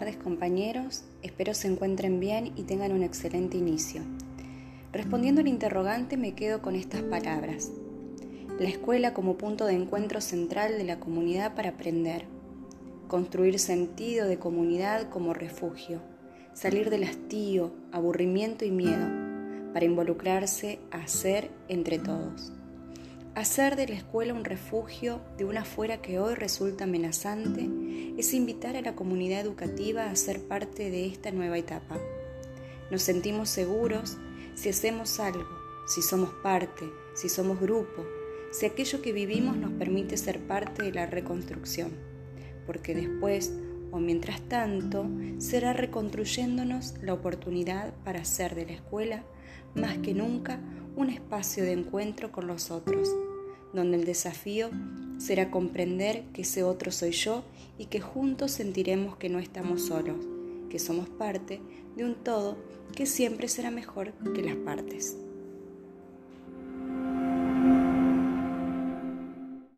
tardes, compañeros. Espero se encuentren bien y tengan un excelente inicio. Respondiendo al interrogante, me quedo con estas palabras. La escuela como punto de encuentro central de la comunidad para aprender. Construir sentido de comunidad como refugio. Salir del hastío, aburrimiento y miedo para involucrarse a hacer entre todos. Hacer de la escuela un refugio de una afuera que hoy resulta amenazante es invitar a la comunidad educativa a ser parte de esta nueva etapa. Nos sentimos seguros si hacemos algo, si somos parte, si somos grupo, si aquello que vivimos nos permite ser parte de la reconstrucción, porque después o mientras tanto será reconstruyéndonos la oportunidad para hacer de la escuela, más que nunca, un espacio de encuentro con los otros, donde el desafío será comprender que ese otro soy yo y que juntos sentiremos que no estamos solos, que somos parte de un todo que siempre será mejor que las partes.